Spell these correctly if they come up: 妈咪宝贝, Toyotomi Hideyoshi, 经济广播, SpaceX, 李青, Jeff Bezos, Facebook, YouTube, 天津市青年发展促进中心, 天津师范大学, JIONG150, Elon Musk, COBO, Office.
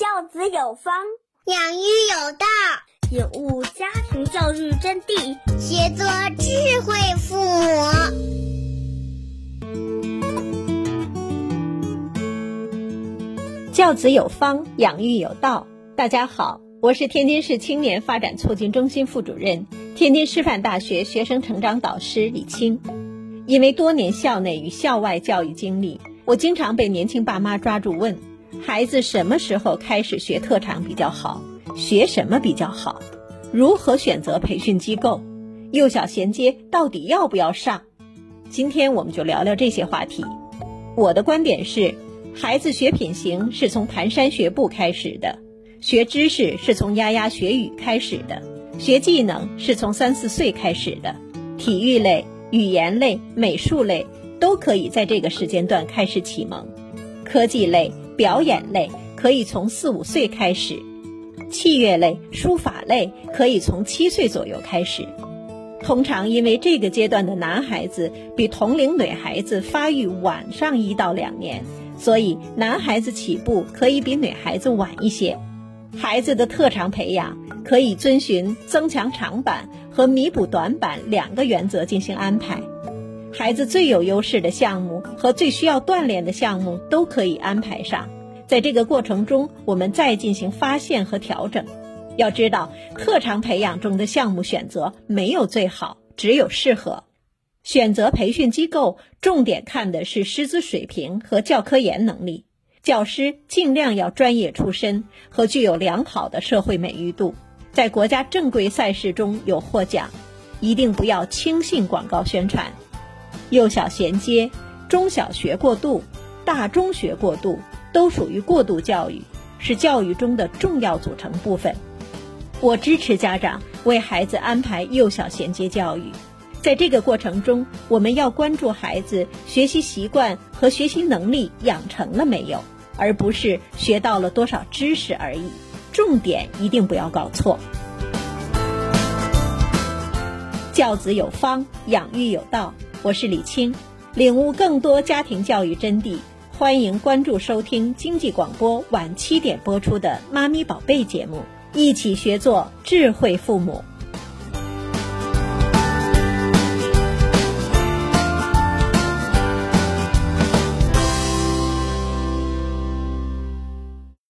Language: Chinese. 教子有方，养育有道，领悟家庭教育真谛，学做智慧父母。教子有方，养育有道。大家好，我是天津市青年发展促进中心副主任、天津师范大学学生成长导师李青。因为多年校内与校外教育经历，我经常被年轻爸妈抓住问，孩子什么时候开始学特长比较好，学什么比较好，如何选择培训机构，幼小衔接到底要不要上？今天我们就聊聊这些话题。我的观点是，孩子学品行是从蹒跚学步开始的，学知识是从牙牙学语开始的，学技能是从3、4岁开始的，体育类、语言类、美术类都可以在这个时间段开始启蒙，科技类、表演类可以从4、5岁开始，器乐类、书法类可以从7岁左右开始。通常因为这个阶段的男孩子比同龄女孩子发育晚上1到2年，所以男孩子起步可以比女孩子晚一些。孩子的特长培养可以遵循增强长板和弥补短板2个原则进行安排，孩子最有优势的项目和最需要锻炼的项目都可以安排上，在这个过程中我们再进行发现和调整。要知道，特长培养中的项目选择没有最好，只有适合。选择培训机构重点看的是师资水平和教科研能力，教师尽量要专业出身和具有良好的社会美誉度，在国家正规赛事中有获奖。一定不要轻信广告宣传。幼小衔接、中小学过渡、大中学过渡都属于过渡教育，是教育中的重要组成部分。我支持家长为孩子安排幼小衔接教育，在这个过程中我们要关注孩子学习习惯和学习能力养成了没有，而不是学到了多少知识而已，重点一定不要搞错。教子有方，养育有道。我是李青，领悟更多家庭教育真谛，欢迎关注收听经济广播晚7点播出的《妈咪宝贝》节目，一起学做智慧父母。